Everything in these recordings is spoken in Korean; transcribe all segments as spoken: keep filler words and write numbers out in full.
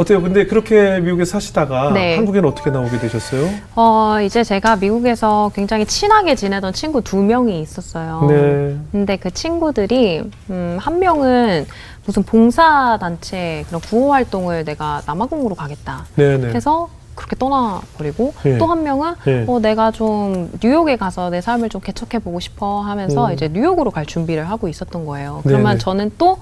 어때요? 근데 그렇게 미국에 사시다가 네. 한국에는 어떻게 나오게 되셨어요? 어, 이제 제가 미국에서 굉장히 친하게 지내던 친구 두 명이 있었어요. 네. 근데 그 친구들이 음, 한 명은 무슨 봉사단체 그런 구호활동을 내가 남아공으로 가겠다 네네. 해서 그렇게 떠나버리고 예. 또 한 명은 예. 어, 내가 좀 뉴욕에 가서 내 삶을 좀 개척해보고 싶어 하면서 음. 이제 뉴욕으로 갈 준비를 하고 있었던 거예요. 네네. 그러면 저는 또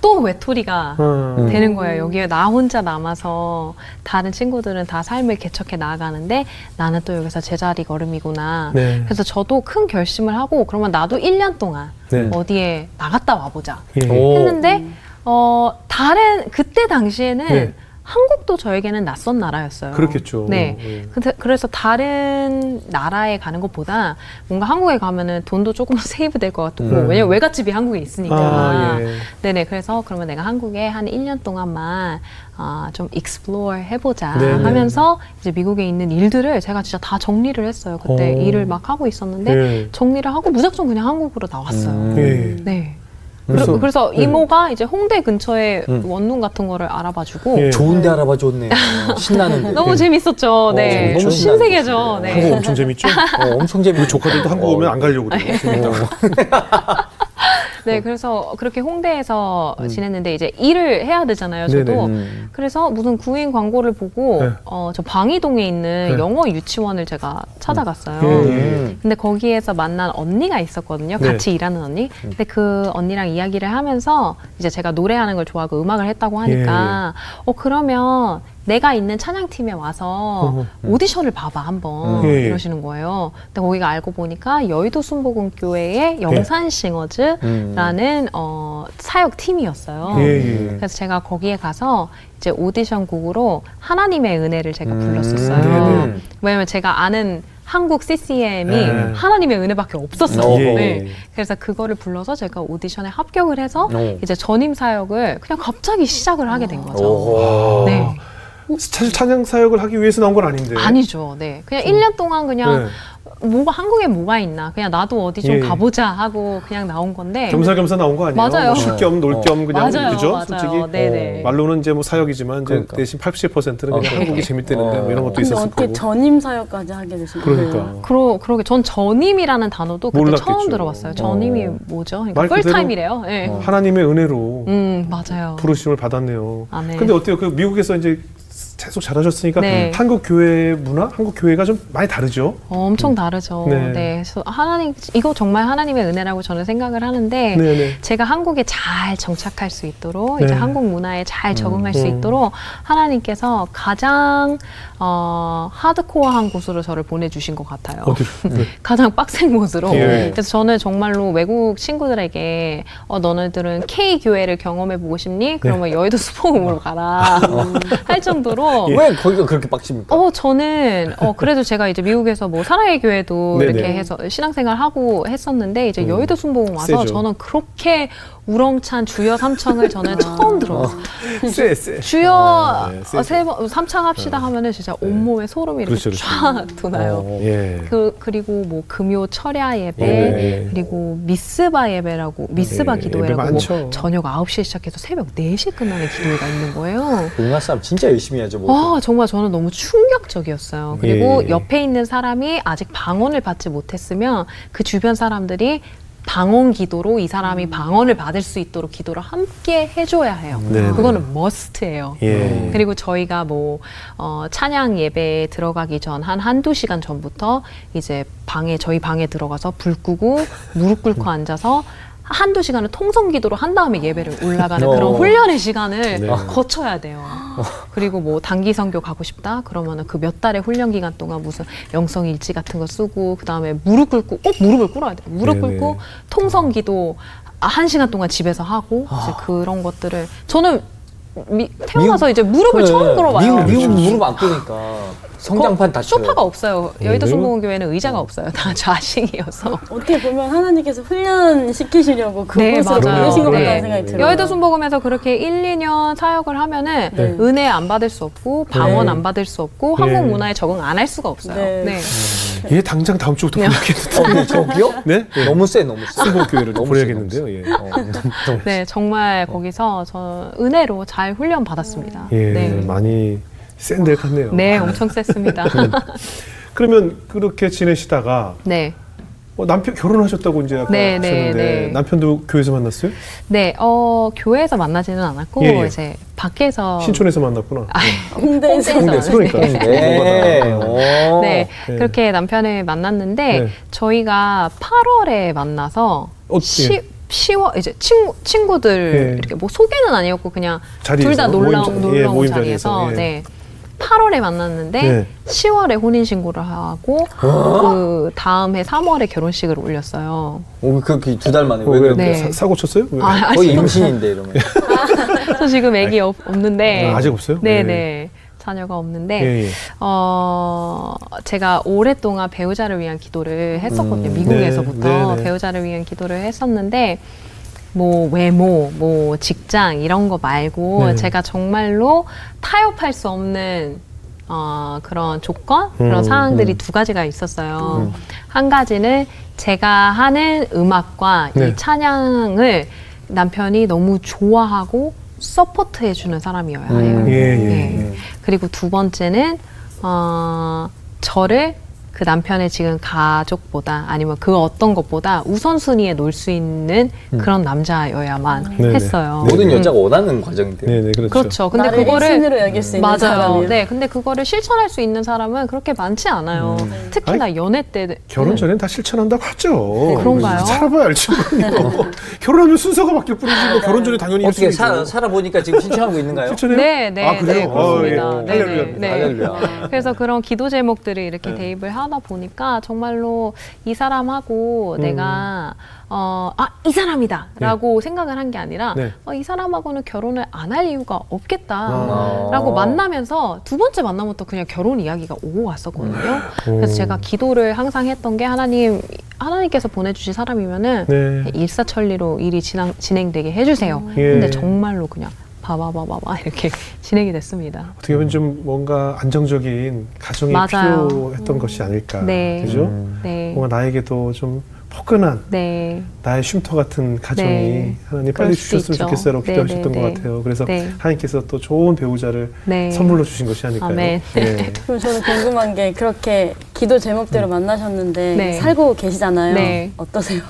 또 외톨이가 음. 되는 거예요. 여기에 나 혼자 남아서 다른 친구들은 다 삶을 개척해 나아가는데 나는 또 여기서 제자리 걸음이구나. 네. 그래서 저도 큰 결심을 하고 그러면 나도 일 년 동안 네. 어디에 나갔다 와보자 예. 했는데 어, 다른 그때 당시에는 네. 한국도 저에게는 낯선 나라였어요. 그렇겠죠. 네. 음. 근데 그래서 다른 나라에 가는 것보다 뭔가 한국에 가면은 돈도 조금 세이브 될 것 같고, 음. 왜냐면 외갓집이 한국에 있으니까. 아, 예. 네네. 그래서 그러면 내가 한국에 한 일 년 동안만 아, 좀 explore 해보자 네네. 하면서 이제 미국에 있는 일들을 제가 진짜 다 정리를 했어요. 그때 오. 일을 막 하고 있었는데 예. 정리를 하고 무작정 그냥 한국으로 나왔어요. 음. 예. 네. 그래서, 그래서 네. 이모가 이제 홍대 근처에 응. 원룸 같은 거를 알아봐주고 예. 좋은데 알아봐줬네요. 신나는데 너무 재밌었죠. 네, 오, 너무 신세계죠. 네. 한국 엄청 재밌죠. 어, 엄청 재밌. 우리 조카들도 한국 어. 오면 안 가려고 그래요. 네, 그래서 그렇게 홍대에서 음. 지냈는데 이제 일을 해야 되잖아요. 저도 음. 그래서 무슨 구인 광고를 보고 네. 어, 저 방이동에 있는 네. 영어 유치원을 제가 찾아갔어요. 음. 근데 거기에서 만난 언니가 있었거든요. 같이 네. 일하는 언니. 근데 그 언니랑 이야기를 하면서 이제 제가 노래하는 걸 좋아하고 음악을 했다고 하니까 예. 어 그러면 내가 있는 찬양팀에 와서 오디션을 봐봐 한번 예. 이러시는 거예요. 근데 거기가 알고 보니까 여의도순복음교회의 영산싱어즈라는 예. 어, 사역팀이었어요. 예. 그래서 제가 거기에 가서 이제 오디션 곡으로 하나님의 은혜를 제가 음. 불렀었어요. 네네. 왜냐면 제가 아는 한국 씨씨엠이 네. 하나님의 은혜밖에 없었어요. 네. 네. 그래서 그거를 불러서 제가 오디션에 합격을 해서 네. 이제 전임 사역을 그냥 갑자기 시작을 하게 된 거죠. 네. 사실 찬양 사역을 하기 위해서 나온 건 아닌데. 아니죠. 네. 그냥 좀. 일 년 동안 그냥 네. 뭐가 한국에 뭐가 있나 그냥 나도 어디 좀 예. 가보자 하고 그냥 나온 건데 겸사겸사 나온 거 아니에요? 맞아요. 쉴 겸 놀 겸 그냥 맞아요. 그죠? 맞아요. 솔직히 네네. 말로는 이제 뭐 사역이지만 그러니까. 이제 대신 팔십 퍼센트는 어, 그냥 네. 한국이 재밌대는데 어. 뭐 이런 것도 있었을 거고. 어떻게 전임 사역까지 하게 되신 거예요? 그러니까. 네. 그러, 그러게 전 전임이라는 단어도 그때 몰랐겠죠. 처음 들어봤어요. 전임이 어. 뭐죠? 그러니까 풀타임이래요. 네. 어. 하나님의 은혜로 음, 맞아요. 부르심을 받았네요. 아, 네. 근데 어때요? 그 미국에서 이제 계속 잘하셨으니까 네. 한국 교회 문화, 한국 교회가 좀 많이 다르죠? 어, 엄청 다르죠. 네. 네. 그래서 하나님, 이거 정말 하나님의 은혜라고 저는 생각을 하는데 네네. 제가 한국에 잘 정착할 수 있도록 네. 이제 한국 문화에 잘 적응할 음, 수 음. 있도록 하나님께서 가장 어, 하드코어한 곳으로 저를 보내주신 것 같아요. 네. 가장 빡센 곳으로. 예. 그래서 저는 정말로 외국 친구들에게 어, 너네들은 K 교회를 경험해보고 싶니? 그러면 네. 여의도 수복음으로 가라 할 정도로. 예. 왜 거기가 그렇게 빡칩니까? 어, 저는 어, 그래도 제가 이제 미국에서 뭐 사랑의 교회도 네네. 이렇게 해서 신앙생활 하고 했었는데 이제 음. 여의도 순복음 와서 세죠. 저는 그렇게 우렁찬 주여 삼창을 저는 아, 처음 들어봤어요. 쎄, 쎄. 주여 아, 네, 세 번, 삼창 합시다 하면은 진짜 온몸에 네. 소름이 이렇게 그렇죠, 쫙 도나요. 어, 예. 그, 그리고 뭐 금요 철야 예배, 예. 그리고 미스바 예배라고, 미스바 예. 기도회라고 뭐 저녁 아홉 시에 시작해서 새벽 네 시에 끝나는 기도회가 있는 거예요. 문화 싸움 진짜 열심히 해야죠. 뭐. 아, 정말 저는 너무 충격적이었어요. 그리고 예. 옆에 있는 사람이 아직 방언을 받지 못했으면 그 주변 사람들이 방언 기도로 이 사람이 방언을 받을 수 있도록 기도를 함께 해줘야 해요. 네네. 그거는 머스트예요. 예. 그리고 저희가 뭐 어, 찬양 예배에 들어가기 전 한 한두 시간 전부터 이제 방에 저희 방에 들어가서 불 끄고 무릎 꿇고 앉아서 한두 시간을 통성 기도로 한 다음에 예배를 올라가는 어. 그런 훈련의 시간을 네. 거쳐야 돼요. 어. 그리고 뭐 단기 선교 가고 싶다? 그러면은 그 몇 달의 훈련 기간 동안 무슨 영성 일지 같은 거 쓰고 그 다음에 무릎 꿇고 꼭 무릎을 꿇어야 돼요. 무릎 네네. 꿇고 통성 기도 한 시간 동안 집에서 하고 어. 이제 그런 것들을 저는 미, 태어나서 미국, 이제 무릎을 그래. 처음 꿇어봐요. 미국, 미국 무릎 안 꿇으니까. 성장판 다 쳐요. 소파가 없어요. 여의도순복음교회는 의자가 없어요. 다 좌식이어서. 어떻게 보면 하나님께서 훈련시키시려고 그곳으로 보내신 것 같다는 생각이 들어요. 여의도순복음에서 그렇게 일, 이 년 사역을 하면은 네. 은혜 안 받을 수 없고 방언 네. 안 받을 수 없고 네. 한국 문화에 적응 안 할 수가 없어요. 네. 네. 네. 얘 당장 다음 주부터 보내야겠는데. 저기요? 네? 네. 너무 쎄, 너무 쎄. 순복음교회를 너무 보내야겠는데요. 예. 어, 네, 정말 어. 거기서 저 은혜로 잘 훈련 받았습니다. 예, 네. 많이 센 데 갔네요. 네, 엄청 셌습니다. 그러면 그렇게 지내시다가 네. 어, 남편 결혼하셨다고 이제 아까 네, 하셨는데 네, 네. 남편도 교회에서 만났어요? 네, 어 교회에서 만나지는 않았고 예, 예. 이제 밖에서 신촌에서 만났구나. 아, 홍대에서. 홍대에서 그러니까. 네. 네. 오. 네, 그렇게 남편을 만났는데 네. 저희가 팔월에 만나서 어, 시, 시월 이제 친구 친구들 예. 이렇게 뭐 소개는 아니었고 그냥 둘 다 놀러 놀러 온 자리에서. 예, 네. 팔월에 만났는데 네. 시월에 혼인신고를 하고 어? 그 다음 해 삼월에 결혼식을 올렸어요. 오, 그 두 달 만에. 어, 왜 그런데 네. 사고 쳤어요? 왜? 아, 거의 임신인데 이러면. 저 지금 애기 없, 없는데. 아, 아직 없어요? 네네. 네. 자녀가 없는데 예, 예. 어, 제가 오랫동안 배우자를 위한 기도를 했었거든요. 음, 미국에서부터 네, 네. 배우자를 위한 기도를 했었는데 뭐 외모, 뭐 직장 이런 거 말고 네. 제가 정말로 타협할 수 없는 어, 그런 조건, 음, 그런 상황들이 음. 두 가지가 있었어요. 음. 한 가지는 제가 하는 음악과 네. 이 찬양을 남편이 너무 좋아하고 서포트해주는 사람이어야 해요. 음. 예, 예, 예. 예. 그리고 두 번째는 어, 저를 그 남편의 지금 가족보다 아니면 그 어떤 것보다 우선순위에 놓을 수 있는 음. 그런 남자여야만 네네. 했어요. 모든 여자가 음. 원하는 과정인데요. 네네, 그렇죠. 그렇죠. 근데 그거를 일순으로 여길 수 있는 사람이에요. 네, 근데 그거를 실천할 수 있는 사람은 그렇게 많지 않아요. 음. 특히나 아니, 연애 때 결혼 전엔 다 실천한다고 하죠. 네, 그런가요? 살아봐야 알지. 결혼하면 순서가 바뀔 뿐이지 뭐 결혼 전에 당연히 어떻게 사, 살아보니까 지금 실천하고 있는가요? 실천해요? 네, 네, 아, 그래요? 네, 그렇습니다. 아, 예. 네, 네, 네. 할렐루야. 그래서 그런 기도 제목들을 이렇게 네. 대입을 하고 하다 보니까 정말로 이 사람하고 음. 내가 어, 아, 이 사람이다 라고 네. 생각을 한 게 아니라 네. 어, 이 사람하고는 결혼을 안 할 이유가 없겠다 아. 라고 만나면서 두 번째 만남부터 그냥 결혼 이야기가 오고 왔었거든요. 오. 그래서 제가 기도를 항상 했던 게 하나님, 하나님께서 보내주신 사람이면은 네. 일사천리로 일이 진행, 진행되게 해주세요. 예. 근데 정말로 그냥 바바바바바 이렇게 진행이 됐습니다. 어떻게 보면 좀 뭔가 안정적인 가정이 맞아요. 필요했던 음. 것이 아닐까. 네. 그죠? 음. 네. 뭔가 나에게도 좀 포근한 네. 나의 쉼터 같은 가정이 네. 하나님 빨리 주셨으면 좋겠어요라고 네, 기도하셨던 네, 네. 것 같아요. 그래서 네. 하나님께서 또 좋은 배우자를 네. 선물로 주신 것이 아닐까요? 아멘. 네. 그럼 저는 궁금한 게 그렇게 기도 제목대로 음. 만나셨는데 네. 살고 계시잖아요. 네. 어떠세요?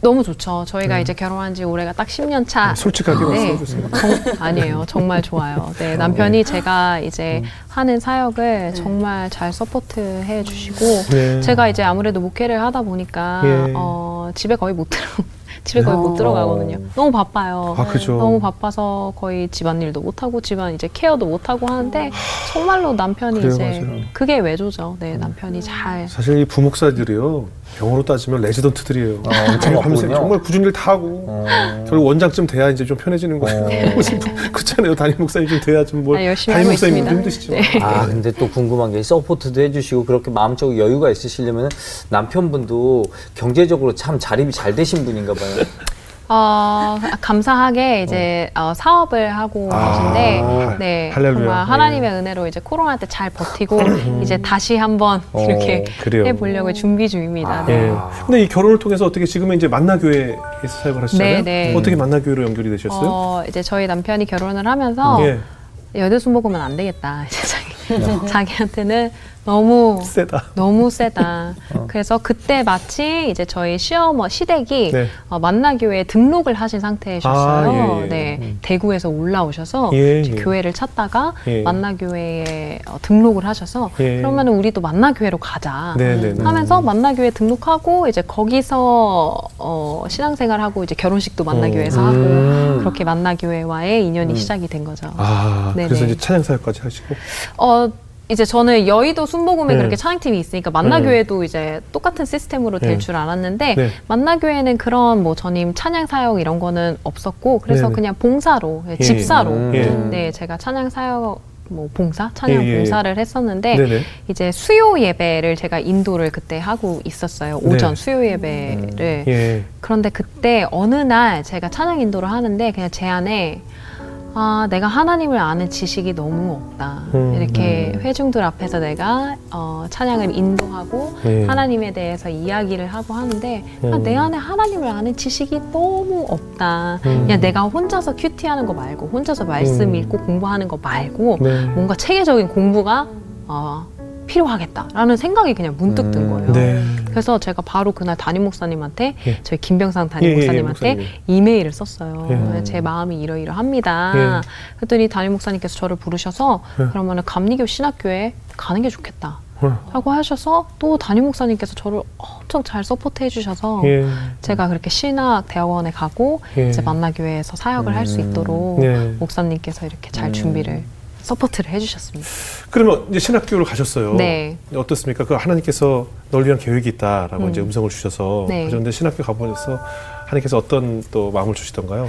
너무 좋죠. 저희가 네. 이제 결혼한 지 올해가 딱 십 년 차. 솔직하게 말씀해주세요. 네. 아니에요. 정말 좋아요. 네, 남편이 제가 이제 음. 하는 사역을 네. 정말 잘 서포트해 주시고 네. 제가 이제 아무래도 목회를 하다 보니까 네. 어, 집에 거의 못 들어. 집에 거의 어. 못 들어가거든요. 너무 바빠요. 아, 그죠. 너무 바빠서 거의 집안일도 못하고 집안 이제 케어도 못하고 하는데 정말로 남편이 그래요, 이제 맞아요. 그게 외조죠. 네, 남편이 잘. 사실 이 부목사들이요. 영어로 따지면 레지던트들이에요. 아, 정말 굳은 일 다 하고 어. 결국 원장쯤 돼야 이제 좀 편해지는 거예요. 어. 그렇잖아요. 담임 목사님 좀 돼야 좀 뭘. 아, 담임 목사님도 힘드시지만. 네. 아 근데 또 궁금한 게 서포트도 해주시고 그렇게 마음적으로 여유가 있으시려면 남편분도 경제적으로 참 자립이 잘 되신 분인가 봐요. 어, 감사하게 이제 어. 어, 사업을 하고 계신데 아, 네, 할렐루야. 정말 하나님의 네. 은혜로 이제 코로나 때 잘 버티고 이제 다시 한번 어, 이렇게 그래요. 해보려고 준비 중입니다. 아, 네. 네. 근데 이 결혼을 통해서 어떻게 지금은 이제 만나교회에서 사역을 하시잖아요. 네, 네. 어떻게 만나교회로 연결이 되셨어요? 어, 이제 저희 남편이 결혼을 하면서 예. 여대순복음은 안 되겠다. 자기한테는 너무 세다. 너무 세다. 어. 그래서 그때 마치 이제 저희 시어머 시댁이 네. 어, 만나교회에 등록을 하신 상태셨어요. 아, 예, 예. 네, 음. 대구에서 올라오셔서 예, 예. 교회를 찾다가 예. 만나교회에 어, 등록을 하셔서 예. 그러면 우리도 만나교회로 가자 네, 네, 네, 하면서 네. 만나교회 등록하고 이제 거기서 어, 신앙생활하고 이제 결혼식도 만나교회에서 어. 하고 음. 그렇게 만나교회와의 인연이 음. 시작이 된 거죠. 아, 네네. 그래서 이제 찬양사역까지 하시고. 어, 이제 저는 여의도 순복음에 네. 그렇게 찬양팀이 있으니까 만나교회도 네. 이제 똑같은 시스템으로 될 줄 네. 알았는데 네. 만나교회는 그런 뭐 전임 찬양사역 이런 거는 없었고 그래서 네. 그냥 봉사로, 예. 집사로 예. 네, 제가 찬양사역 뭐 봉사, 찬양 예, 예, 봉사를 예. 했었는데 네네. 이제 수요 예배를 제가 인도를 그때 하고 있었어요. 오전 네. 수요 예배를. 음, 예. 그런데 그때 어느 날 제가 찬양 인도를 하는데 그냥 제 안에 아, 내가 하나님을 아는 지식이 너무 없다. 음, 이렇게 음. 회중들 앞에서 내가 어, 찬양을 인도하고 예. 하나님에 대해서 이야기를 하고 하는데 음. 아, 내 안에 하나님을 아는 지식이 너무 없다. 음. 그냥 내가 혼자서 큐티하는 거 말고 혼자서 말씀 음. 읽고 공부하는 거 말고 네. 뭔가 체계적인 공부가 어, 필요하겠다라는 생각이 그냥 문득 음, 든 거예요. 네. 그래서 제가 바로 그날 담임 목사님한테 예. 저희 김병상 담임 예, 목사님한테 예, 목사님. 이메일을 썼어요. 예. 제 마음이 이러이러합니다. 예. 그랬더니 담임 목사님께서 저를 부르셔서 예. 그러면은 감리교 신학교에 가는 게 좋겠다. 라고 하셔서 또 담임 목사님께서 저를 엄청 잘 서포트 해주셔서 예. 제가 그렇게 신학 대학원에 가고 예. 이제 만나교회에서 사역을 음. 할 수 있도록 예. 목사님께서 이렇게 잘 음. 준비를 서포트를 해주셨습니다. 그러면 이제 신학교로 가셨어요. 네. 어떻습니까? 그 하나님께서 널 위한 계획이 있다라고 음. 이제 음성을 주셔서 네. 그런데 신학교 가보면서 하나님께서 어떤 또 마음을 주시던가요?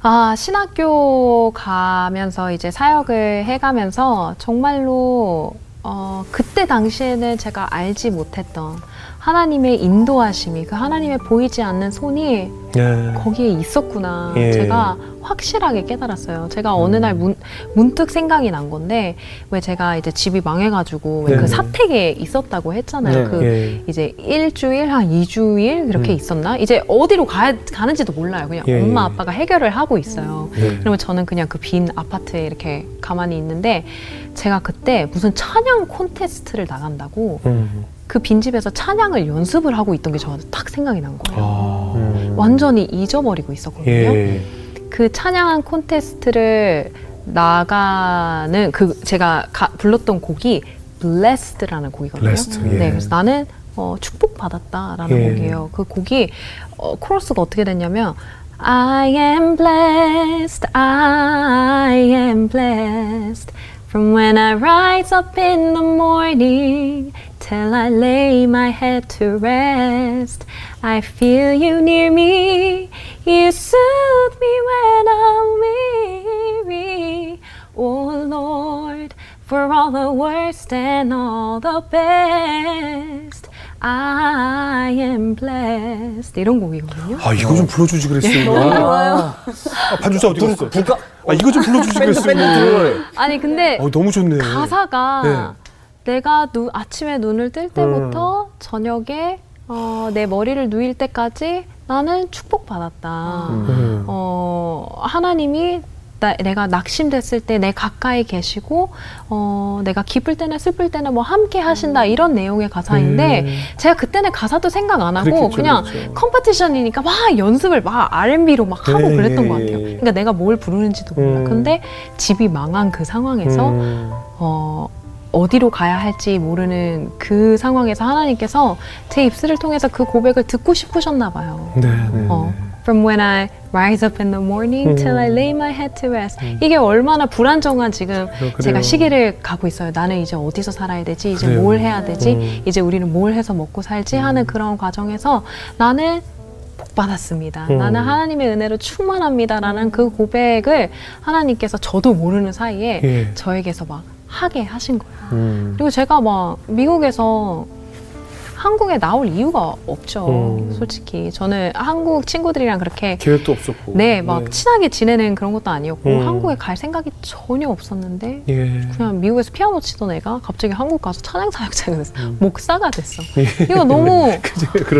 아, 신학교 가면서 이제 사역을 해가면서 정말로 어, 그때 당시에는 제가 알지 못했던 하나님의 인도하심이 그 하나님의 보이지 않는 손이 예. 거기에 있었구나. 예. 제가 확실하게 깨달았어요. 제가 어느 날 문, 문득 생각이 난 건데 왜 제가 이제 집이 망해가지고 네. 그 사택에 있었다고 했잖아요. 네. 그 예. 이제 일주일 한 이주일 그렇게 음. 있었나? 이제 어디로 가야, 가는지도 몰라요. 그냥 예. 엄마 아빠가 해결을 하고 있어요. 예. 그러면 저는 그냥 그 빈 아파트에 이렇게 가만히 있는데 제가 그때 무슨 찬양 콘테스트를 나간다고 음. 그 빈집에서 찬양을 연습을 하고 있던 게 저한테 딱 생각이 난 거예요. 아, 음. 완전히 잊어버리고 있었거든요. 예. 그 찬양 콘테스트를 나가는 그 제가 가, 불렀던 곡이 Blessed라는 곡이거든요. Blessed, 예. 네, 그래서 나는 어, 축복받았다라는 예. 곡이에요. 그 곡이 어, 코러스가 어떻게 됐냐면 I am blessed, I am blessed From when I rise up in the morning Till I lay my head to rest I feel you near me You soothe me when I'm weary Oh Lord, for all the worst and all the best I am blessed 이런 곡이거든요. 아 이거 좀 불러주지 그랬어요. 너무 좋아요. 아, 반주자 어디 갔어? 불가? 아 이거 좀 불러주지 그랬어요. 아니 근데 어, 너무 좋네. 가사가 네. 내가 누, 아침에 눈을 뜰 때부터 음. 저녁에 어, 내 머리를 누일 때까지 나는 축복받았다. 음. 어, 하나님이 나, 내가 낙심됐을 때 내 가까이 계시고 어, 내가 기쁠 때나 슬플 때나 뭐 함께 하신다 이런 내용의 가사인데 음. 제가 그때는 가사도 생각 안 하고 그렇겠죠, 그냥 그렇죠. 컴피티션이니까 막 연습을 막 알앤비로 막 하고 네. 그랬던 것 같아요. 그러니까 내가 뭘 부르는지도 몰라. 음. 근데 집이 망한 그 상황에서 음. 어, 어디로 가야 할지 모르는 그 상황에서 하나님께서 제 입술을 통해서 그 고백을 듣고 싶으셨나 봐요. 네, 네, 어. 네. From when I rise up in the morning 음. till I lay my head to rest. 음. 이게 얼마나 불안정한 지금 그래요. 제가 시기를 가고 있어요. 나는 이제 어디서 살아야 되지? 이제 그래요. 뭘 해야 되지? 음. 이제 우리는 뭘 해서 먹고 살지? 음. 하는 그런 과정에서 나는 복받았습니다. 음. 나는 하나님의 은혜로 충만합니다라는 그 고백을 하나님께서 저도 모르는 사이에 예. 저에게서 막 하게 하신 거예요. 음. 그리고 제가 막 미국에서 한국에 나올 이유가 없죠. 음. 솔직히 저는 한국 친구들이랑 그렇게 계획도 없었고 네, 막 네. 친하게 지내는 그런 것도 아니었고 음. 한국에 갈 생각이 전혀 없었는데 예. 그냥 미국에서 피아노 치던 애가 갑자기 한국 가서 찬양 사역자가 됐어. 음. 목사가 됐어. 예. 이거 너무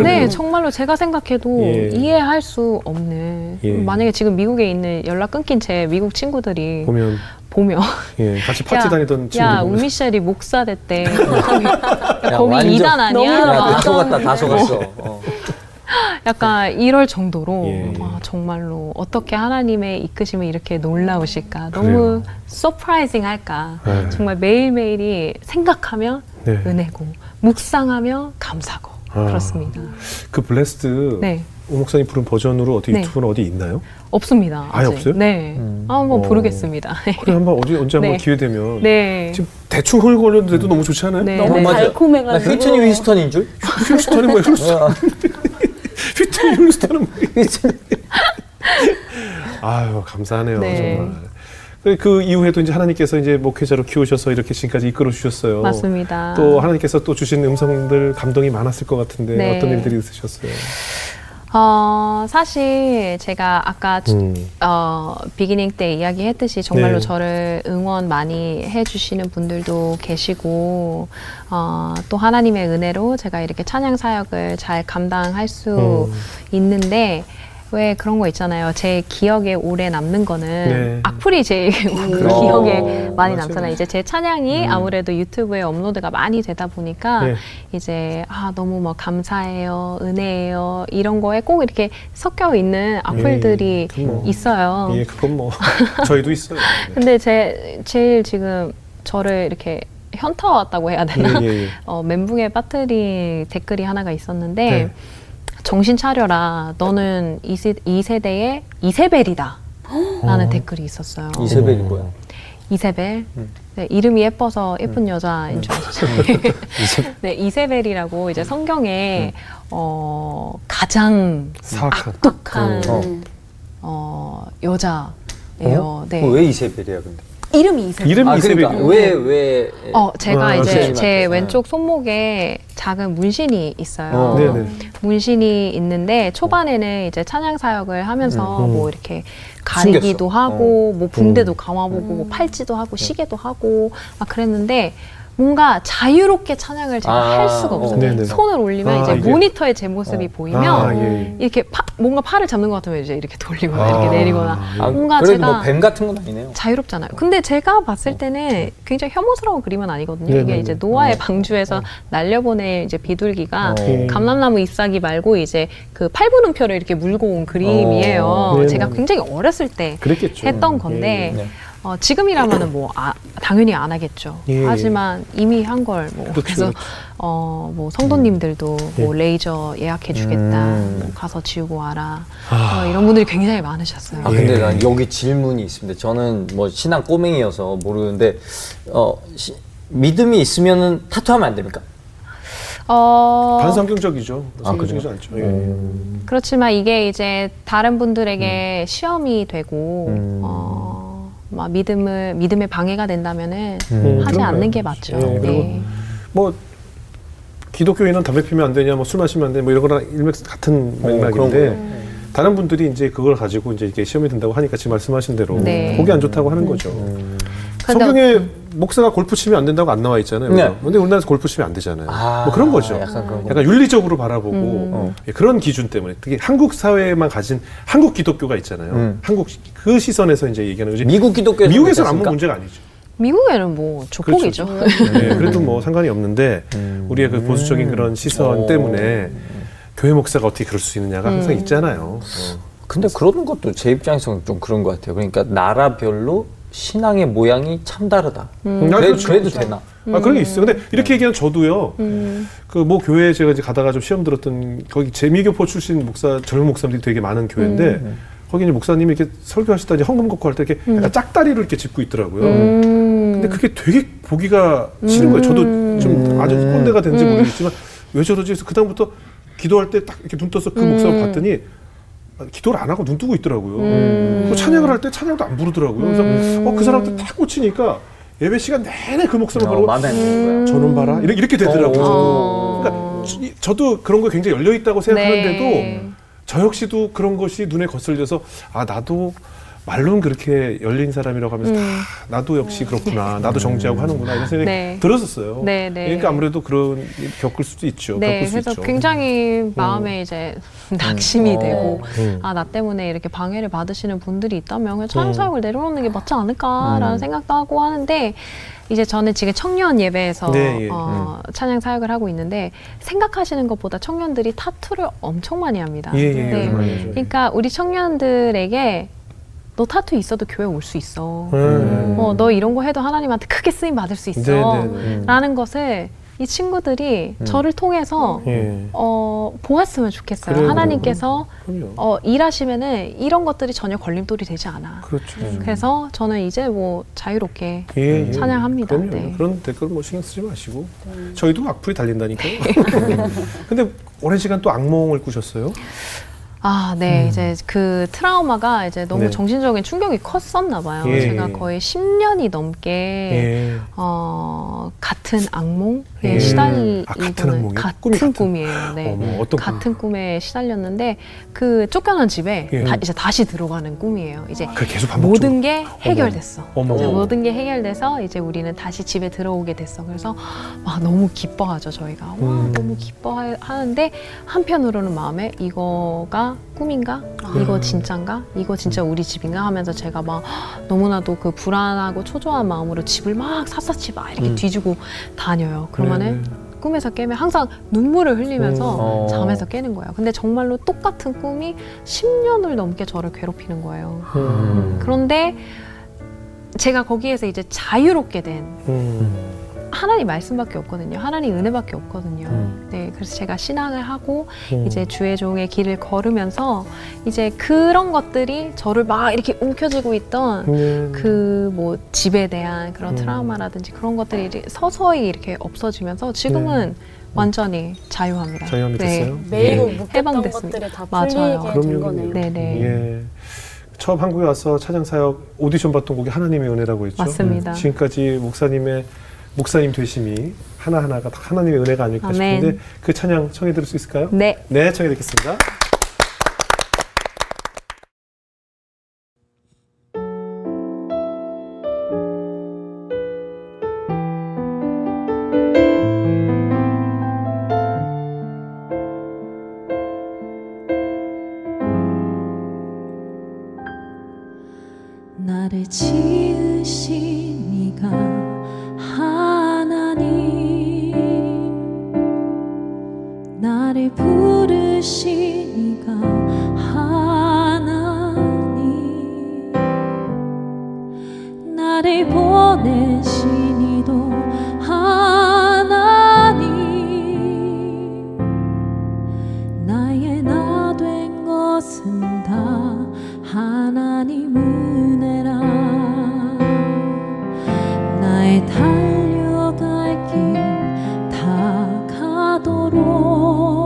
네, 정말로 제가 생각해도 예. 이해할 수 없는 예. 만약에 지금 미국에 있는 연락 끊긴 제 미국 친구들이 보면 보면 예, 같이 파티 야, 다니던 친구들 야 우미쉘이 목사 됐대. 거기 이단 아니야? 다 속았다, 다 속았어. 어. 약간 이럴 정도로 예. 와, 정말로 어떻게 하나님의 이끄심을 이렇게 놀라우실까? 너무 서프라이징할까? 네. 정말 매일매일이 생각하며 네. 은혜고 묵상하며 감사고 아. 그렇습니다. 그 블레스드 네. 오 목사님 부른 버전으로 어디 네. 유튜브는 어디 있나요? 없습니다. 아예 없어요? 네. 음. 한번 어. 부르겠습니다. 그래 한번 어디 언제 한번 네. 기회 되면. 네. 지금 대충 흘거렸는데도 음. 너무 좋지 않아요? 네. 너무 네. 달콤해가지고. 휘트니 휴스턴인 줄? 휴스턴이 뭐야? 휘트니 휴스턴은 뭐야? 아유 감사하네요. 네. 정말. 그 이후에도 이제 하나님께서 이제 목회자로 키우셔서 이렇게 지금까지 이끌어 주셨어요. 맞습니다. 또 하나님께서 또 주신 음성들 감동이 많았을 것 같은데 네. 어떤 일들이 있으셨어요? 어, 사실 제가 아까 음. 어, 비기닝 때 이야기했듯이 정말로 네. 저를 응원 많이 해주시는 분들도 계시고 어, 또 하나님의 은혜로 제가 이렇게 찬양 사역을 잘 감당할 수 음. 있는데 왜 그런 거 있잖아요. 제 기억에 오래 남는 거는 네. 악플이 제 기억에 많이 맞아요. 남잖아요. 이제 제 찬양이 음. 아무래도 유튜브에 업로드가 많이 되다 보니까 네. 이제 아 너무 뭐 감사해요, 은혜해요 이런 거에 꼭 이렇게 섞여 있는 악플들이 예, 뭐. 있어요. 예, 그건 뭐 저희도 있어요. 네. 근데 제 제일 지금 저를 이렇게 현타 왔다고 해야 되나? 예, 예, 예. 어, 멘붕에 빠뜨린 댓글이 하나가 있었는데. 네. 정신 차려라. 너는 이, 세, 이 세대의 이세벨이다. 라는 어. 댓글이 있었어요. 이세벨이 뭐야? 이세벨. 음. 네, 이름이 예뻐서 예쁜 음. 여자인 줄 알았어요. 음. 네, 이세벨이라고 이제 성경에 음. 어, 가장 사악한. 악독한 음. 어, 여자예요. 어? 네. 어, 왜 이세벨이야, 근데? 이름이 이세벨. 이름이 아, 이세벨. 그러니까. 왜, 왜. 어, 제가 아, 이제 제 왼쪽 손목에 작은 문신이 있어요. 어, 문신이 있는데 초반에는 이제 찬양 사역을 하면서 음, 음. 뭐 이렇게 가리기도 숨겼어. 하고 어. 뭐 붕대도 음. 감아보고 뭐 팔찌도 하고 시계도 하고 막 그랬는데 뭔가 자유롭게 찬양을 제가 아, 할 수가 없어요. 어, 손을 올리면 아, 이제 이게. 모니터에 제 모습이 어. 보이면 아, 예. 이렇게 파, 뭔가 팔을 잡는 것 같으면 이제 이렇게 돌리거나 아, 이렇게 내리거나 아, 뭔가 제가 뭐 뱀 같은 건 아니네요. 자유롭잖아요. 근데 제가 봤을 때는 굉장히 혐오스러운 그림은 아니거든요. 네네. 이게 이제 노아의 어. 방주에서 어. 날려보낼 이제 비둘기가 어. 감람나무 잎사귀 말고 이제 그 팔분음표를 이렇게 물고 온 그림이에요. 어. 제가 굉장히 어렸을 때 그랬겠죠. 했던 건데. 예. 네. 어, 지금이라면은 뭐 아, 당연히 안 하겠죠. 예, 하지만 예. 이미 한 걸 뭐 그쵸, 그래서 그쵸. 어, 뭐 성도님들도 예. 뭐 레이저 예약해주겠다, 음. 뭐 가서 지우고 와라 아. 어, 이런 분들이 굉장히 많으셨어요. 아 근데 예. 난 여기 질문이 있습니다. 저는 뭐 신앙 꼬맹이여서 모르는데 어, 시, 믿음이 있으면은 타투하면 안 됩니까? 어... 반성경적이죠. 성경적이지 아, 않죠. 예. 음. 그렇지만 이게 이제 다른 분들에게 음. 시험이 되고. 음. 어, 막 믿음을 믿음에 방해가 된다면은 음, 하지 그런가요? 않는 게 맞죠. 예, 네. 뭐 기독교인은 담배 피면 안 되냐, 뭐 술 마시면 안 되냐, 뭐 이런 거랑 일맥 같은 맥락인데 음, 다른 분들이 이제 그걸 가지고 이제 이렇게 시험이 된다고 하니까 지금 말씀하신 대로 네. 보기 안 좋다고 하는 음. 거죠. 음. 성경에 목사가 골프 치면 안 된다고 안 나와 있잖아요. 네. 근데 우리나라에서 골프 치면 안 되잖아요. 아, 뭐 그런 거죠. 약간, 그런 약간 윤리적으로 바라보고 음. 어. 그런 기준 때문에 특히 한국 사회에만 가진 한국 기독교가 있잖아요. 음. 한국 그 시선에서 이제 얘기하는 거지. 미국 기독교에서 미국에서는 아무 문제가 아니죠. 미국에는 뭐 조폭이죠. 그렇죠. 네, 그래도 뭐 상관이 없는데 음. 우리의 그 보수적인 그런 시선 음. 때문에 음. 교회 목사가 어떻게 그럴 수 있느냐가 항상 음. 있잖아요. 어. 근데 그런 것도 제 입장에서는 좀 그런 것 같아요. 그러니까 나라별로 신앙의 모양이 참 다르다. 음. 그래, 그렇죠, 그래도 그렇죠. 되나? 아, 그런 게 있어요. 근데 이렇게 얘기하면 저도요, 음. 그 뭐 교회에 제가 이제 가다가 좀 시험 들었던, 거기 재미교포 출신 목사, 젊은 목사님들이 되게 많은 교회인데, 음. 거기 이제 목사님이 이렇게 설교하시다 이제 헌금 걷고 할 때 이렇게 음. 약간 짝다리를 이렇게 짚고 있더라고요. 음. 근데 그게 되게 보기가 싫은 거예요. 저도 좀 음. 아주 꼰대가 된지 음. 모르겠지만, 왜 저러지? 그래서 그다음부터 기도할 때 딱 이렇게 눈 떠서 그 음. 목사를 봤더니, 기도를 안 하고 눈 뜨고 있더라고요. 음. 찬양을 할 때 찬양도 안 부르더라고요. 그래서 음. 어, 그 사람한테 딱 꽂히니까 예배 시간 내내 그 목소리를 부르고 음. 저놈 봐라 이렇게, 이렇게 되더라고요. 어. 그러니까 저, 저도 그런 거 굉장히 열려 있다고 생각하는데도 네. 저 역시도 그런 것이 눈에 거슬려서 아 나도 말로는 그렇게 열린 사람이라고 하면서 음. 다 나도 역시 그렇구나, 나도 정죄하고 하는구나 이런 생각이 네. 들었었어요. 네, 네. 그러니까 아무래도 그런 겪을 수도 있죠. 네, 겪을 수 그래서 있죠. 굉장히 마음에 음. 이제 낙심이 음. 되고 음. 아, 나 때문에 이렇게 방해를 받으시는 분들이 있다면 찬양 사역을 음. 내려놓는 게 맞지 않을까라는 음. 생각도 하고 하는데 이제 저는 지금 청년 예배에서 네, 예. 어, 음. 찬양 사역을 하고 있는데 생각하시는 것보다 청년들이 타투를 엄청 많이 합니다. 예, 예, 네. 예. 그러니까 우리 청년들에게 너 타투 있어도 교회 올 수 있어. 음. 어, 너 이런 거 해도 하나님한테 크게 쓰임 받을 수 있어. 네네네. 라는 것을 이 친구들이 음. 저를 통해서 예. 어, 보았으면 좋겠어요. 그래요. 하나님께서 어, 일하시면은 이런 것들이 전혀 걸림돌이 되지 않아. 그렇죠. 음. 그래서 저는 이제 뭐 자유롭게 예, 예. 찬양합니다. 네. 그런 댓글 뭐 신경 쓰지 마시고 음. 저희도 악플이 달린다니까요. 근데 오랜 시간 또 악몽을 꾸셨어요? 아, 네. 음. 이제 그 트라우마가 이제 너무 네. 정신적인 충격이 컸었나 봐요. 예. 제가 거의 십 년이 넘게 예. 어, 같은 악몽에 예. 시달리는 아, 같은 악몽이요? 같은 꿈이 같은... 꿈이에요. 네. 어머, 어떤... 같은 꿈에 시달렸는데 그 쫓겨난 집에 예. 다, 이제 다시 들어가는 꿈이에요. 이제 계속 모든 게 해결됐어. 어머. 이제 모든 게 해결돼서 이제 우리는 다시 집에 들어오게 됐어. 그래서 막 너무 기뻐하죠, 저희가. 와, 음. 너무 기뻐하는데 한편으로는 마음에 이거가 꿈인가? 아. 이거 진짠가? 이거 진짜 우리 집인가? 하면서 제가 막 너무나도 그 불안하고 초조한 마음으로 집을 막 샅샅이 막 이렇게 음. 뒤지고 다녀요. 그러면은 네. 꿈에서 깨면 항상 눈물을 흘리면서 음. 잠에서 깨는 거예요. 근데 정말로 똑같은 꿈이 십 년을 넘게 저를 괴롭히는 거예요. 음. 그런데 제가 거기에서 이제 자유롭게 된 음. 하나님 말씀밖에 없거든요. 하나님 은혜밖에 없거든요. 음. 네, 그래서 제가 신앙을 하고 음. 이제 주의 종의 길을 걸으면서 이제 그런 것들이 저를 막 이렇게 움켜쥐고 있던 음. 그 뭐 집에 대한 그런 음. 트라우마라든지 그런 것들이 서서히 이렇게 없어지면서 지금은 네. 완전히 자유합니다. 자유함이 네. 됐어요? 매일 네. 묶였던 것들이 다 풀리게 된 거네요. 네네. 예. 처음 한국에 와서 찬양사역 오디션 봤던 곡이 하나님의 은혜라고 했죠. 맞습니다. 음. 지금까지 목사님의 목사님 되심이 하나하나가 다 하나님의 은혜가 아닐까 아멘. 싶은데 그 찬양 청해 들을 수 있을까요? 네. 네, 청해 듣겠습니다. 나를 지으신 이가 나를 부르신 이가 하나님, 나를 보내신 이도 하나님, 나의 나 된 것은 다 하나님 은혜라. 나의 달려갈 길 다 가도록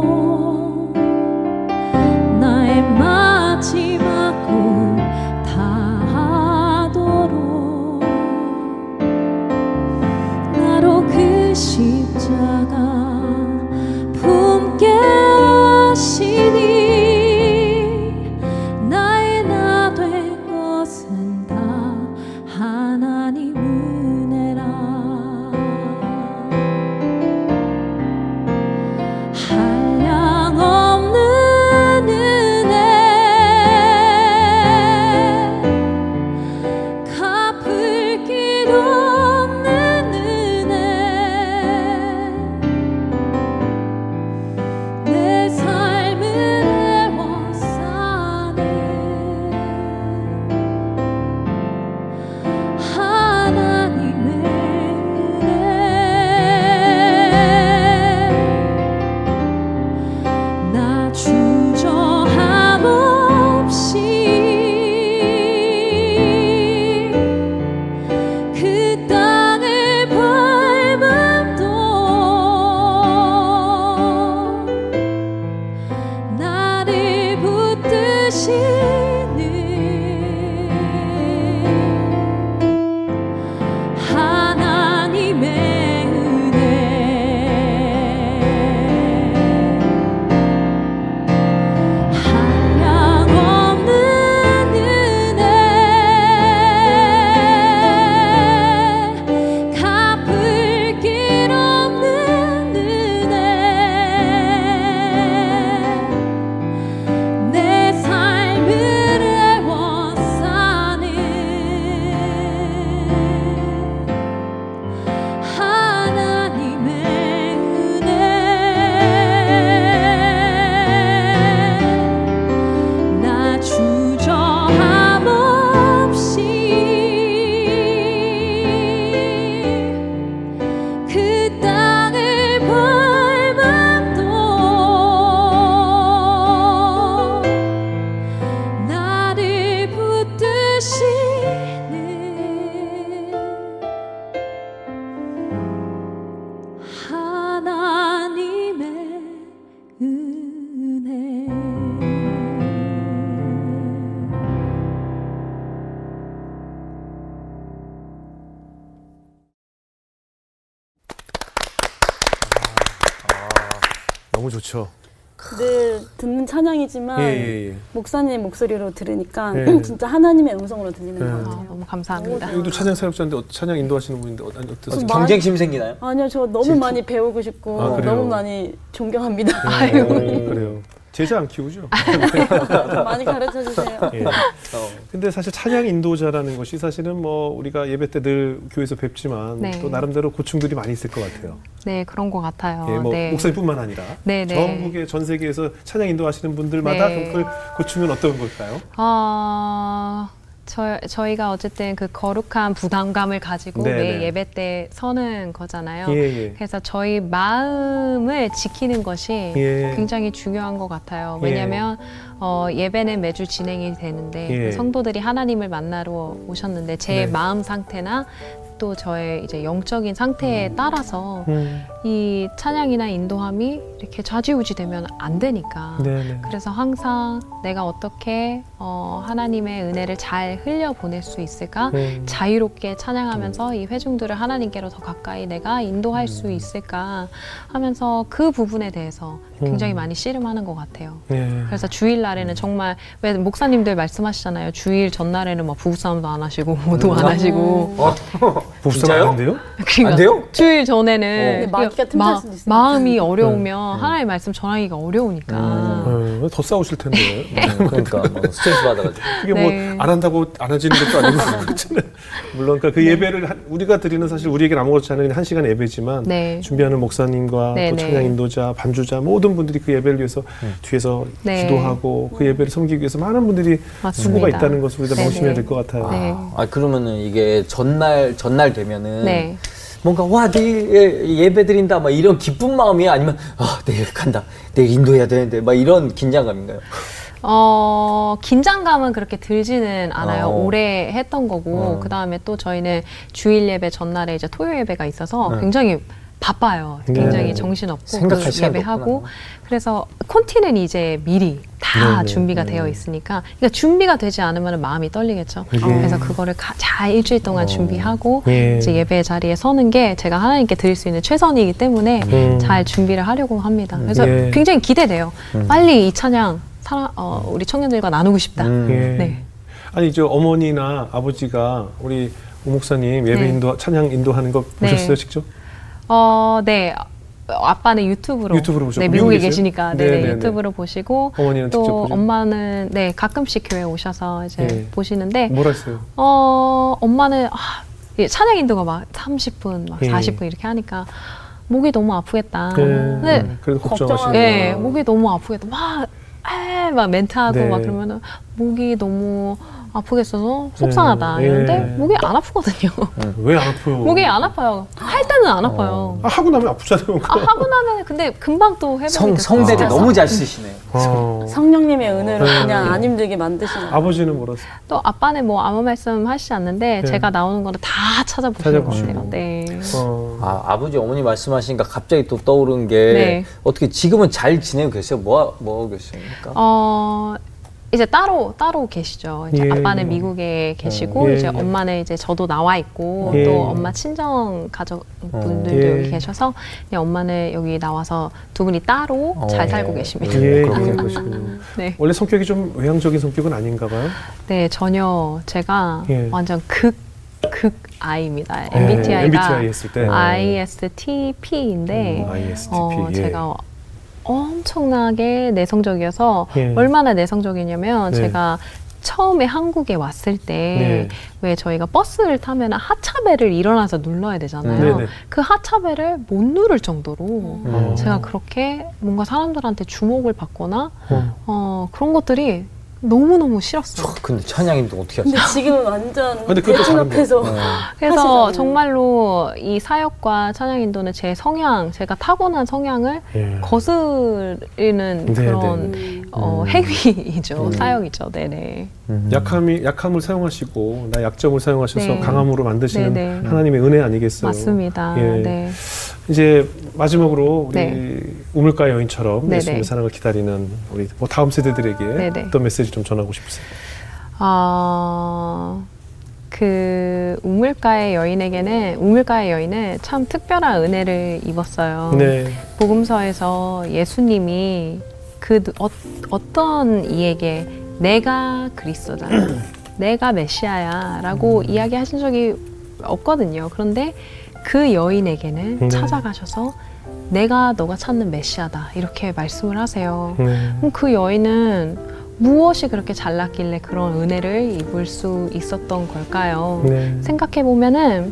십자가 품게 하시니 나의 나 된 것은 다 하나님 은혜라. 한량 없는 은혜, 갚을 길 없는 삶은 너무 좋죠. 늘 듣는 찬양이지만 예, 예, 예. 목사님 목소리로 들으니까 예. 진짜 하나님의 음성으로 들리는 예. 것 같아요. 아, 너무 감사합니다. 여기도 찬양 사역자인데 찬양 인도하시는 분인데 어떠세요? 경쟁심 생기나요? 아니요. 저 너무 질투? 많이 배우고 싶고 아, 너무 많이 존경합니다. 예. 오, 그래요. 제자 안 키우죠? 많이 가르쳐주세요. 예. 어. 근데 사실 찬양 인도자라는 것이 사실은 뭐 우리가 예배 때 늘 교회에서 뵙지만 네. 또 나름대로 고충들이 많이 있을 것 같아요. 네, 그런 것 같아요. 예, 뭐 네. 목사님뿐만 아니라 네, 네. 전국의 전 세계에서 찬양 인도하시는 분들마다 네. 그걸 고충은 어떤 걸까요? 아. 어... 저, 저희가 어쨌든 그 거룩한 부담감을 가지고 네네. 매일 예배 때 서는 거잖아요. 예예. 그래서 저희 마음을 지키는 것이 예. 굉장히 중요한 것 같아요. 왜냐하면 예. 어, 예배는 매주 진행이 되는데 예. 성도들이 하나님을 만나러 오셨는데 제 네. 마음 상태나 또 저의 이제 영적인 상태에 따라서 음. 이 찬양이나 인도함이 이렇게 좌지우지되면 안 되니까 네네. 그래서 항상 내가 어떻게 어, 하나님의 은혜를 잘 흘려보낼 수 있을까 음. 자유롭게 찬양하면서 이 회중들을 하나님께로 더 가까이 내가 인도할 음. 수 있을까 하면서 그 부분에 대해서 굉장히 음. 많이 씨름하는 것 같아요. 예. 그래서 주일날에는 정말 왜 목사님들 말씀하시잖아요. 주일 전날에는 막 부부싸움도 안 하시고 모도 안 하시고 부부싸움 안 돼요? 그러니까 안 돼요? 주일 전에는 어. 마귀가 틈탈 수도 있어요. 마음이 어려우면 네. 하나의 말씀 전하기가 어려우니까 음. 네. 더 싸우실 텐데 네. 그러니까 스트레스 받아가지고 그게 네. 뭐 안 한다고 안 하시는 것도 아니고 물론 그러니까 그 네. 예배를 한, 우리가 드리는 사실 우리에게 아무것도 않은 한 시간 예배지만 네. 준비하는 목사님과 네. 또 찬양 인도자, 반주자 모든 분들이 그 예배를 위해서 네. 뒤에서 네. 기도하고 그 예배를 섬기기 위해서 많은 분들이 맞습니다. 수고가 있다는 것을 우리가 명심해야 될 것 같아요. 네. 아, 그러면은 이게 전날 전날 되면은 네. 뭔가 와 내일 예배 드린다 막 이런 기쁜 마음이야 아니면 아 내일 간다 내일 인도해야 되는데 막 이런 긴장감인가요? 어, 긴장감은 그렇게 들지는 않아요. 어. 올해 했던 거고 어. 그 다음에 또 저희는 주일 예배 전날에 이제 토요 예배가 있어서 네. 굉장히 바빠요. 굉장히 네. 정신없고 그 예배하고 없구나. 그래서 콘티는 이제 미리 다 네, 준비가 네. 되어 있으니까 그러니까 준비가 되지 않으면 마음이 떨리겠죠. 네. 그래서 그거를 가, 잘 일주일 동안 어. 준비하고 네. 이제 예배 자리에 서는 게 제가 하나님께 드릴 수 있는 최선이기 때문에 네. 잘 준비를 하려고 합니다. 그래서 네. 굉장히 기대돼요. 네. 빨리 이 찬양 사람, 어, 우리 청년들과 나누고 싶다. 네. 네. 아니 저 어머니나 아버지가 우리 오 목사님 예배 네. 인도 찬양 인도하는 거 네. 보셨어요 직접? 어, 네. 아빠는 유튜브로, 유튜브로 보셨고, 네, 미국에 계세요? 계시니까 네네, 네네, 유튜브로 네네. 보시고 어머니는 또 직접 보시고. 엄마는 네 가끔씩 교회 오셔서 이제 네. 보시는데 뭐라 했어요? 어, 엄마는 아, 찬양 인도가 막 삼십 분, 막 네. 사십 분 이렇게 하니까 목이 너무 아프겠다. 네. 근데 그래도 걱정하시는 네, 목이 너무 아프겠다. 막 에, 막 멘트하고 네. 막 그러면은 목이 너무 아프겠어서 속상하다 네. 이런데 네. 목이 안 아프거든요. 네. 왜 안 아파요? 목이 안 아파요. 할 때는 안 아파요. 아, 하고 나면 아프잖아요. 아, 하고 나면 근데 금방 또 회복이 성, 됐어요. 성대를 아. 너무 잘 쓰시네. 아. 성령님의 은혜로 아. 그냥 네. 안 힘들게 만드시는 아버지는 뭐라서? 또 아빠는 뭐 아무 말씀 하시지 않는데 네. 제가 나오는 거는 다 찾아보시는 것 같아요. 네. 어. 아, 아버지 어머니 말씀하시니까 갑자기 또 떠오른 게 네. 어떻게 지금은 잘 지내고 계세요? 뭐, 뭐 하고 계십니까? 어... 이제 따로 따로 계시죠. 이제 예. 아빠는 미국에 계시고 예. 이제 엄마는 이제 저도 나와 있고 예. 또 엄마 친정 가족분들도 예. 여기 계셔서 엄마는 여기 나와서 두 분이 따로 어. 잘 살고 계십니다. 예. 네. 원래 성격이 좀 외향적인 성격은 아닌가 봐요? 네, 전혀 제가 예. 완전 극 극 I입니다. 엠비티아이가 예. 엠비티아이 했을 때 아이에스티피인데 음, 아이에스티피. 어, 예. 제가 엄청나게 내성적이어서 예. 얼마나 내성적이냐면 네. 제가 처음에 한국에 왔을 때 왜 네. 저희가 버스를 타면 하차벨을 일어나서 눌러야 되잖아요. 네. 그 하차벨을 못 누를 정도로 음. 제가 그렇게 뭔가 사람들한테 주목을 받거나 음. 어, 그런 것들이 너무너무 싫었어요. 저, 근데 찬양인도 어떻게 하세요? 근데 지금은 완전 대중 앞에서 네. 그래서 하시잖아요. 정말로 이 사역과 찬양인도는 제 성향, 제가 타고난 성향을 예. 거스르는 네, 그런 네. 어, 음. 행위이죠. 음. 사역이죠. 네네. 음. 약함이, 약함을 사용하시고 나 약점을 사용하셔서 네. 강함으로 만드시는 네네. 하나님의 은혜 아니겠어요? 맞습니다. 예. 네. 이제 마지막으로 우리 네. 우물가의 여인처럼 예수님의 사랑을 기다리는 우리 뭐 다음 세대들에게 네네. 어떤 메시지 좀 전하고 싶으세요? 아, 어... 그 우물가의 여인에게는 우물가의 여인은 참 특별한 은혜를 입었어요. 네. 복음서에서 예수님이 그 어, 어떤 이에게 내가 그리스도다, 내가 메시아야 라고 음. 이야기하신 적이 없거든요. 그런데 그 여인에게는 네. 찾아가셔서 내가 너가 찾는 메시아다 이렇게 말씀을 하세요. 네. 그럼 그 여인은 무엇이 그렇게 잘났길래 그런 은혜를 입을 수 있었던 걸까요? 네. 생각해보면은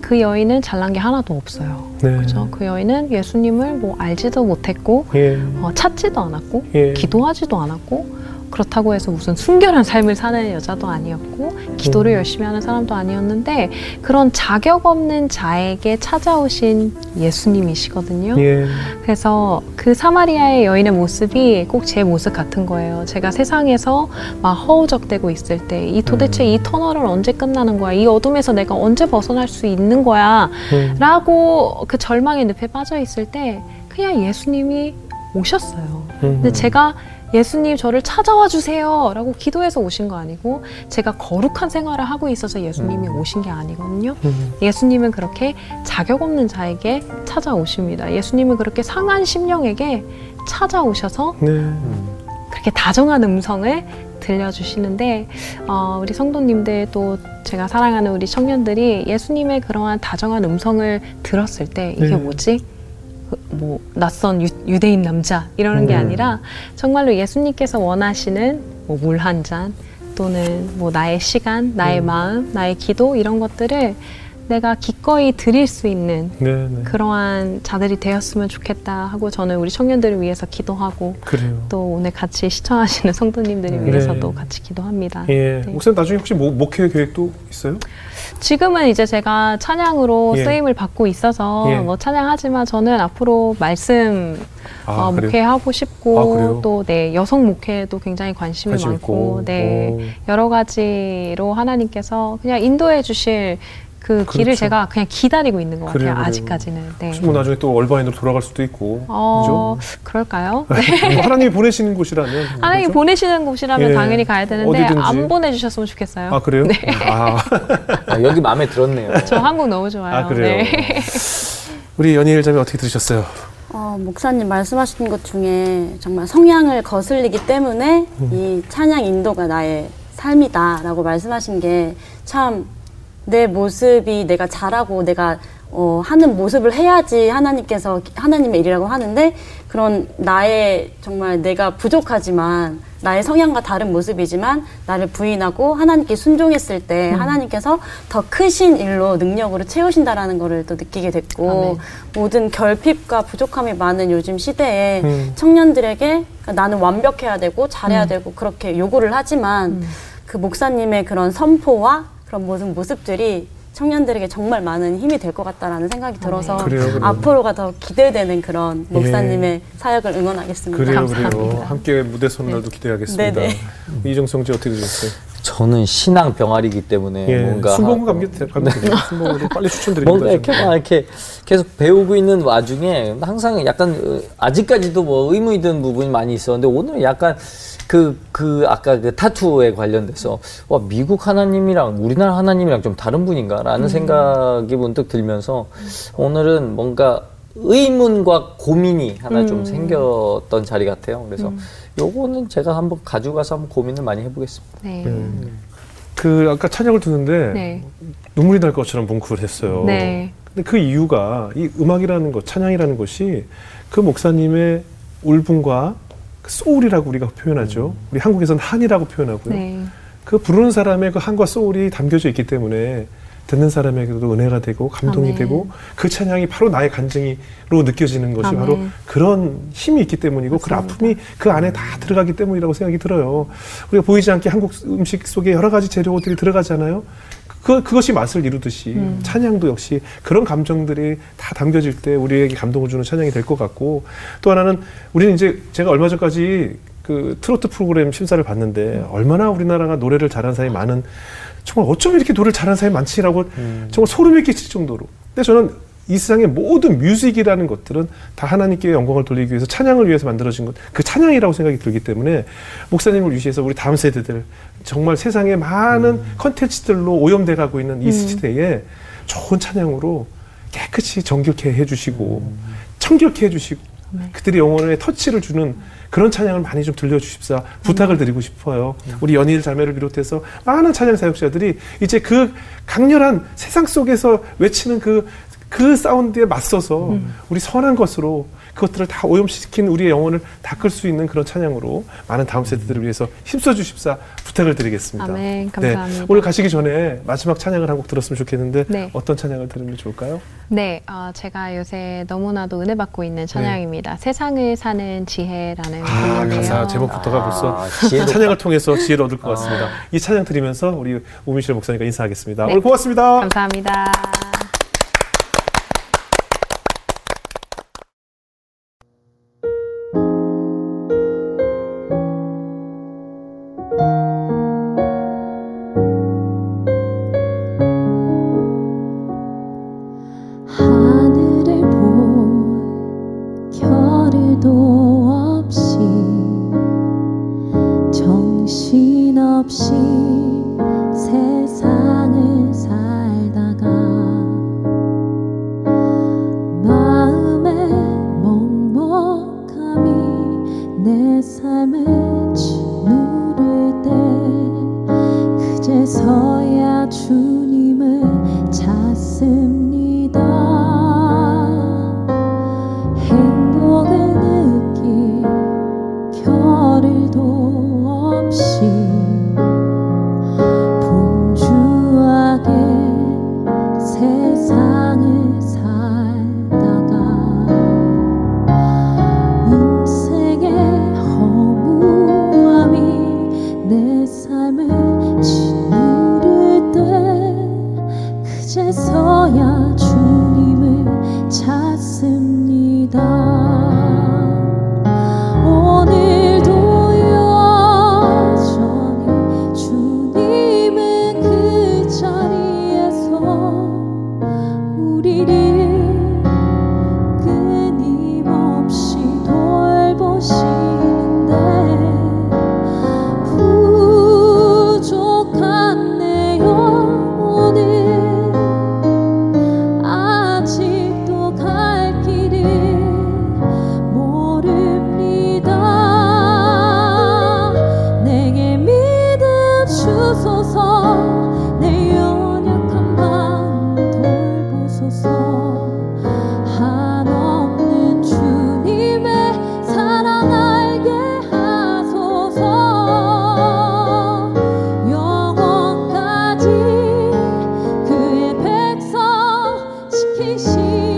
그 여인은 잘난 게 하나도 없어요. 네. 그죠? 그 여인은 예수님을 뭐 알지도 못했고 예. 어, 찾지도 않았고 예. 기도하지도 않았고 그렇다고 해서 무슨 순결한 삶을 사는 여자도 아니었고 기도를 음. 열심히 하는 사람도 아니었는데 그런 자격 없는 자에게 찾아오신 예수님이시거든요. 예. 그래서 그 사마리아의 여인의 모습이 꼭 제 모습 같은 거예요. 제가 세상에서 막 허우적대고 있을 때 이 도대체 음. 이 터널은 언제 끝나는 거야? 이 어둠에서 내가 언제 벗어날 수 있는 거야? 음. 라고 그 절망의 늪에 빠져 있을 때 그냥 예수님이 오셨어요. 음. 근데 제가 예수님 저를 찾아와 주세요 라고 기도해서 오신 거 아니고 제가 거룩한 생활을 하고 있어서 예수님이 오신 게 아니거든요. 예수님은 그렇게 자격 없는 자에게 찾아오십니다. 예수님은 그렇게 상한 심령에게 찾아오셔서 네. 그렇게 다정한 음성을 들려주시는데 어, 우리 성도님들 또 제가 사랑하는 우리 청년들이 예수님의 그러한 다정한 음성을 들었을 때 이게 네. 뭐지? 뭐 낯선 유, 유대인 남자 이러는 게 음. 아니라 정말로 예수님께서 원하시는 뭐 물 한 잔 또는 뭐 나의 시간, 나의 음. 마음, 나의 기도 이런 것들을 내가 기꺼이 드릴 수 있는 네네. 그러한 자들이 되었으면 좋겠다 하고 저는 우리 청년들을 위해서 기도하고 그래요. 또 오늘 같이 시청하시는 성도님들을 위해서도 네. 같이 기도합니다. 예. 네. 목사님 나중에 혹시 뭐, 목회 계획도 있어요? 지금은 이제 제가 찬양으로 예. 쓰임을 받고 있어서 예. 뭐 찬양하지만 저는 앞으로 말씀 아, 어, 목회하고 싶고 아, 또 네, 여성 목회에도 굉장히 관심이 관심 많고 네, 오. 여러 가지로 하나님께서 그냥 인도해 주실 그 그렇죠. 길을 제가 그냥 기다리고 있는 것 그래요, 같아요. 그래요. 아직까지는. 네. 혹시 뭐 나중에 또 얼바인으로 돌아갈 수도 있고. 어, 그죠? 그럴까요? 네. 하나님이 보내시는 곳이라면. 하나님이 보내시는 곳이라면 예. 당연히 가야 되는데 어디든지. 안 보내주셨으면 좋겠어요. 아 그래요? 네. 아. 아, 여기 마음에 들었네요. 저 한국 너무 좋아요. 아 그래요? 네. 우리 연희일 자매 어떻게 들으셨어요? 어, 목사님 말씀하신 것 중에 정말 성향을 거슬리기 때문에 음. 이 찬양 인도가 나의 삶이다라고 말씀하신 게 참 내 모습이 내가 잘하고 내가 어, 하는 모습을 해야지 하나님께서 하나님의 일이라고 하는데 그런 나의 정말 내가 부족하지만 나의 성향과 다른 모습이지만 나를 부인하고 하나님께 순종했을 때 음. 하나님께서 더 크신 일로 능력으로 채우신다라는 거를 또 느끼게 됐고 아멘. 모든 결핍과 부족함이 많은 요즘 시대에 음. 청년들에게 나는 완벽해야 되고 잘해야 음. 되고 그렇게 요구를 하지만 음. 그 목사님의 그런 선포와 그런 모든 모습들이 청년들에게 정말 많은 힘이 될 것 같다라는 생각이 들어서 아, 네. 그래요, 그래요. 앞으로가 더 기대되는 그런 목사님의 예. 사역을 응원하겠습니다. 그래요, 감사합니다. 그래요. 함께 무대 선날도 네. 기대하겠습니다. 이정성지 어떻게 되셨어요? 저는 신앙 병아리이기 때문에 예. 뭔가 순복음 감기대 순복음으로 빨리 추천드립니다. 뭔가 이렇게 막 이렇게 계속 배우고 있는 와중에 항상 약간 아직까지도 뭐 의문이 드는 부분이 많이 있었는데 오늘 약간 그, 그, 아까 그 타투에 관련돼서, 와, 미국 하나님이랑 우리나라 하나님이랑 좀 다른 분인가? 라는 음. 생각이 문득 들면서, 오늘은 뭔가 의문과 고민이 하나 음. 좀 생겼던 자리 같아요. 그래서 음. 요거는 제가 한번 가져가서 한번 고민을 많이 해보겠습니다. 네. 음. 그, 아까 찬양을 듣는데, 네. 눈물이 날 것처럼 뭉클했어요. 네. 근데 그 이유가, 이 음악이라는 것, 찬양이라는 것이 그 목사님의 울분과 소울이라고 우리가 표현하죠. 음. 우리 한국에서는 한이라고 표현하고요. 네. 그 부르는 사람의 그 한과 소울이 담겨져 있기 때문에 듣는 사람에게도 은혜가 되고 감동이 아멘. 되고 그 찬양이 바로 나의 간증이로 느껴지는 것이 아멘. 바로 그런 힘이 있기 때문이고 맞습니다. 그 아픔이 그 안에 다 들어가기 때문이라고 생각이 들어요. 우리가 보이지 않게 한국 음식 속에 여러 가지 재료들이 들어가잖아요. 그, 그것이 맛을 이루듯이 음. 찬양도 역시 그런 감정들이 다 담겨질 때 우리에게 감동을 주는 찬양이 될 것 같고 또 하나는 우리는 이제 제가 얼마 전까지 그 트로트 프로그램 심사를 봤는데 음. 얼마나 우리나라가 노래를 잘하는 사람이 많은 정말 어쩜 이렇게 노래를 잘하는 사람이 많지라고 음. 정말 소름이 끼칠 정도로 근데 저는 이 세상의 모든 뮤직이라는 것들은 다 하나님께 영광을 돌리기 위해서, 찬양을 위해서 만들어진 것, 그 찬양이라고 생각이 들기 때문에 목사님을 유시해서 우리 다음 세대들, 정말 세상의 많은 컨텐츠들로 음. 오염돼 가고 있는 이 시대에 좋은 찬양으로 깨끗이 정결케 해주시고 음. 청결케 해주시고 음. 그들의 영혼에 터치를 주는 그런 찬양을 많이 좀 들려주십사 음. 부탁을 드리고 싶어요. 음. 우리 연일 자매를 비롯해서 많은 찬양 사역자들이 이제 그 강렬한 세상 속에서 외치는 그 그 사운드에 맞서서 음. 우리 선한 것으로 그것들을 다 오염시킨 우리의 영혼을 닦을 수 있는 그런 찬양으로 많은 다음 세대들을 위해서 힘써 주십사 부탁을 드리겠습니다. 아멘. 감사합니다. 네, 오늘 가시기 전에 마지막 찬양을 한 곡 들었으면 좋겠는데 네. 어떤 찬양을 들으면 좋을까요? 네, 어, 제가 요새 너무나도 은혜 받고 있는 찬양입니다. 네. 세상을 사는 지혜라는 아, 가사 제목부터가 아, 벌써 지혜롭다. 찬양을 통해서 지혜를 얻을 것 같습니다. 아. 이 찬양 들으면서 우리 우미쉘 목사님과 인사하겠습니다. 네. 오늘 고맙습니다. 감사합니다. 시키시